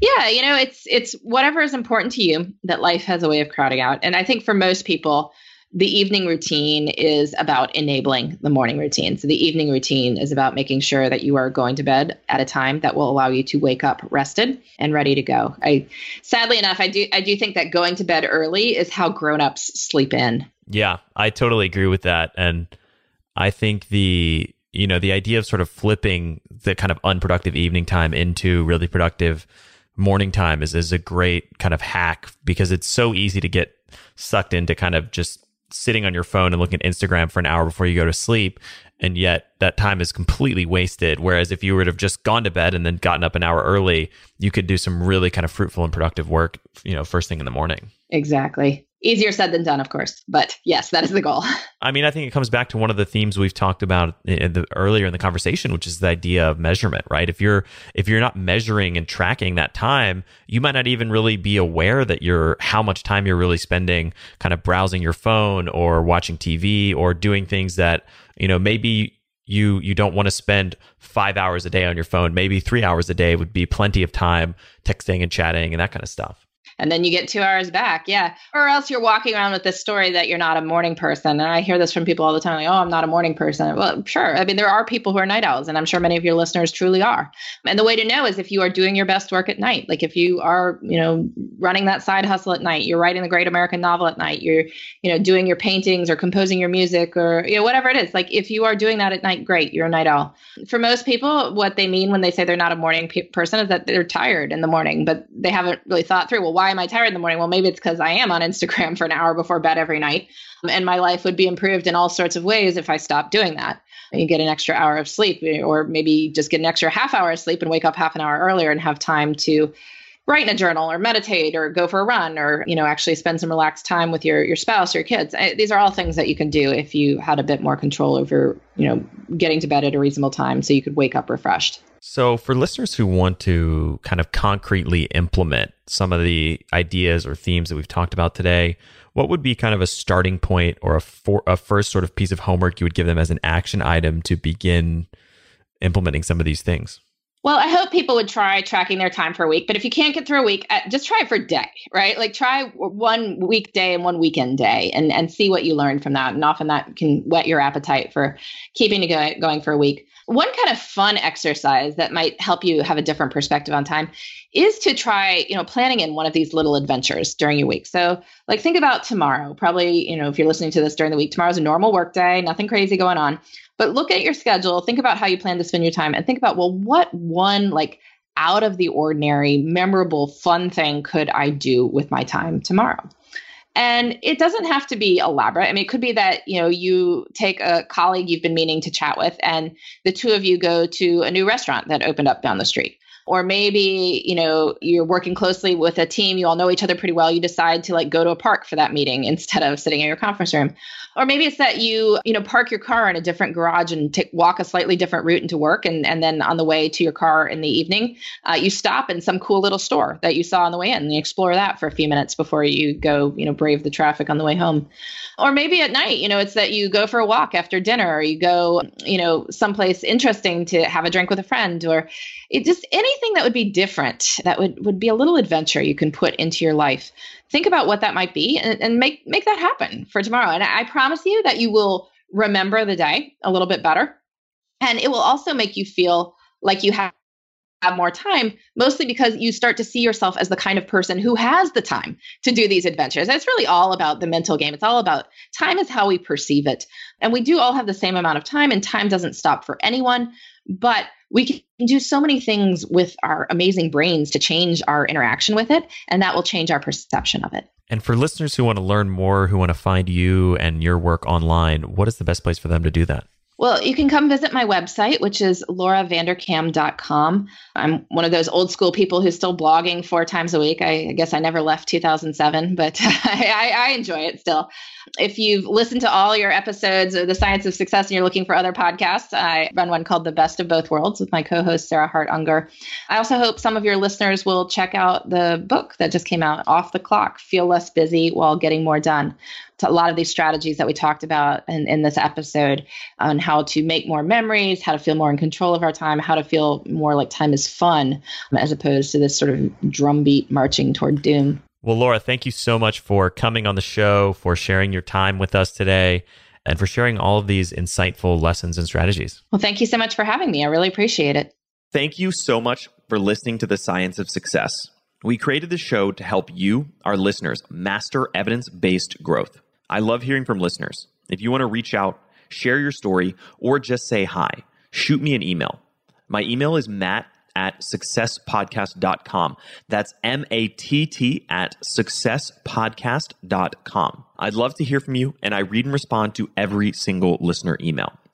yeah, you know, it's it's whatever is important to you that life has a way of crowding out. And I think for most people, the evening routine is about enabling the morning routine. So the evening routine is about making sure that you are going to bed at a time that will allow you to wake up rested and ready to go. I sadly enough, I do I do think that going to bed early is how grown-ups sleep in. Yeah, I totally agree with that. And I think the You know, the idea of sort of flipping the kind of unproductive evening time into really productive morning time is, is a great kind of hack, because it's so easy to get sucked into kind of just sitting on your phone and looking at Instagram for an hour before you go to sleep. And yet that time is completely wasted. Whereas if you would have just gone to bed and then gotten up an hour early, you could do some really kind of fruitful and productive work, you know, first thing in the morning. Exactly. Easier said than done, of course. But yes, that is the goal. I mean, I think it comes back to one of the themes we've talked about in the, earlier in the conversation, which is the idea of measurement, right? If you're if you're not measuring and tracking that time, you might not even really be aware that you're how much time you're really spending kind of browsing your phone or watching T V or doing things that, you know, maybe you you don't want to spend five hours a day on your phone. Maybe three hours a day would be plenty of time texting and chatting and that kind of stuff. And then you get two hours back. Yeah. Or else you're walking around with this story that you're not a morning person. And I hear this from people all the time, like, oh, I'm not a morning person. Well, sure. I mean, there are people who are night owls, and I'm sure many of your listeners truly are. And the way to know is if you are doing your best work at night. Like if you are, you know, running that side hustle at night, you're writing the great American novel at night, you're, you know, doing your paintings or composing your music or, you know, whatever it is. Like if you are doing that at night, great, you're a night owl. For most people, what they mean when they say they're not a morning pe- person is that they're tired in the morning, but they haven't really thought through, well, why Why am I tired in the morning? Well, maybe it's because I am on Instagram for an hour before bed every night. And my life would be improved in all sorts of ways if I stopped doing that. You get an extra hour of sleep, or maybe just get an extra half hour of sleep and wake up half an hour earlier and have time to write in a journal or meditate or go for a run or, you know, actually spend some relaxed time with your, your spouse or your kids. I, these are all things that you can do if you had a bit more control over, you know, getting to bed at a reasonable time so you could wake up refreshed. So for listeners who want to kind of concretely implement some of the ideas or themes that we've talked about today, what would be kind of a starting point or a, for, a first sort of piece of homework you would give them as an action item to begin implementing some of these things? Well, I hope people would try tracking their time for a week, but if you can't get through a week, just try it for a day, right? Like try one weekday and one weekend day and, and see what you learn from that. And often that can whet your appetite for keeping it go- going for a week. One kind of fun exercise that might help you have a different perspective on time is to try, you know, planning in one of these little adventures during your week. So like think about tomorrow, probably, you know, if you're listening to this during the week, tomorrow's a normal work day, nothing crazy going on. But look at your schedule, think about how you plan to spend your time and think about, well, what one like out of the ordinary, memorable, fun thing could I do with my time tomorrow? And it doesn't have to be elaborate. I mean, it could be that, you know, you take a colleague you've been meaning to chat with and the two of you go to a new restaurant that opened up down the street. Or maybe, you know, you're working closely with a team, you all know each other pretty well, you decide to like go to a park for that meeting instead of sitting in your conference room. Or maybe it's that you, you know, park your car in a different garage and t- walk a slightly different route into work. And, and then on the way to your car in the evening, uh, you stop in some cool little store that you saw on the way in and you explore that for a few minutes before you go, you know, brave the traffic on the way home. Or maybe at night, you know, it's that you go for a walk after dinner or you go, you know, someplace interesting to have a drink with a friend or it just any Anything that would be different, that would, would be a little adventure you can put into your life. Think about what that might be and, and make, make that happen for tomorrow. And I, I promise you that you will remember the day a little bit better. And it will also make you feel like you have have more time, mostly because you start to see yourself as the kind of person who has the time to do these adventures. That's really all about the mental game. It's all about time is how we perceive it. And we do all have the same amount of time and time doesn't stop for anyone, but we can do so many things with our amazing brains to change our interaction with it. And that will change our perception of it. And for listeners who want to learn more, who want to find you and your work online, what is the best place for them to do that? Well, you can come visit my website, which is laura vanderkam dot com. I'm one of those old school people who's still blogging four times a week. I, I guess I never left two thousand seven, but I, I enjoy it still. If you've listened to all your episodes of The Science of Success and you're looking for other podcasts, I run one called The Best of Both Worlds with my co-host, Sarah Hart Unger. I also hope some of your listeners will check out the book that just came out, Off the Clock, Feel Less Busy While Getting More Done. To a lot of these strategies that we talked about in, in this episode on how to make more memories, how to feel more in control of our time, how to feel more like time is fun, as opposed to this sort of drumbeat marching toward doom. Well, Laura, thank you so much for coming on the show, for sharing your time with us today, and for sharing all of these insightful lessons and strategies. Well, thank you so much for having me. I really appreciate it. Thank you so much for listening to The Science of Success. We created the show to help you, our listeners, master evidence-based growth. I love hearing from listeners. If you want to reach out, share your story, or just say hi, shoot me an email. My email is matt at success podcast dot com. That's M A T T at success podcast dot com. I'd love to hear from you, and I read and respond to every single listener email.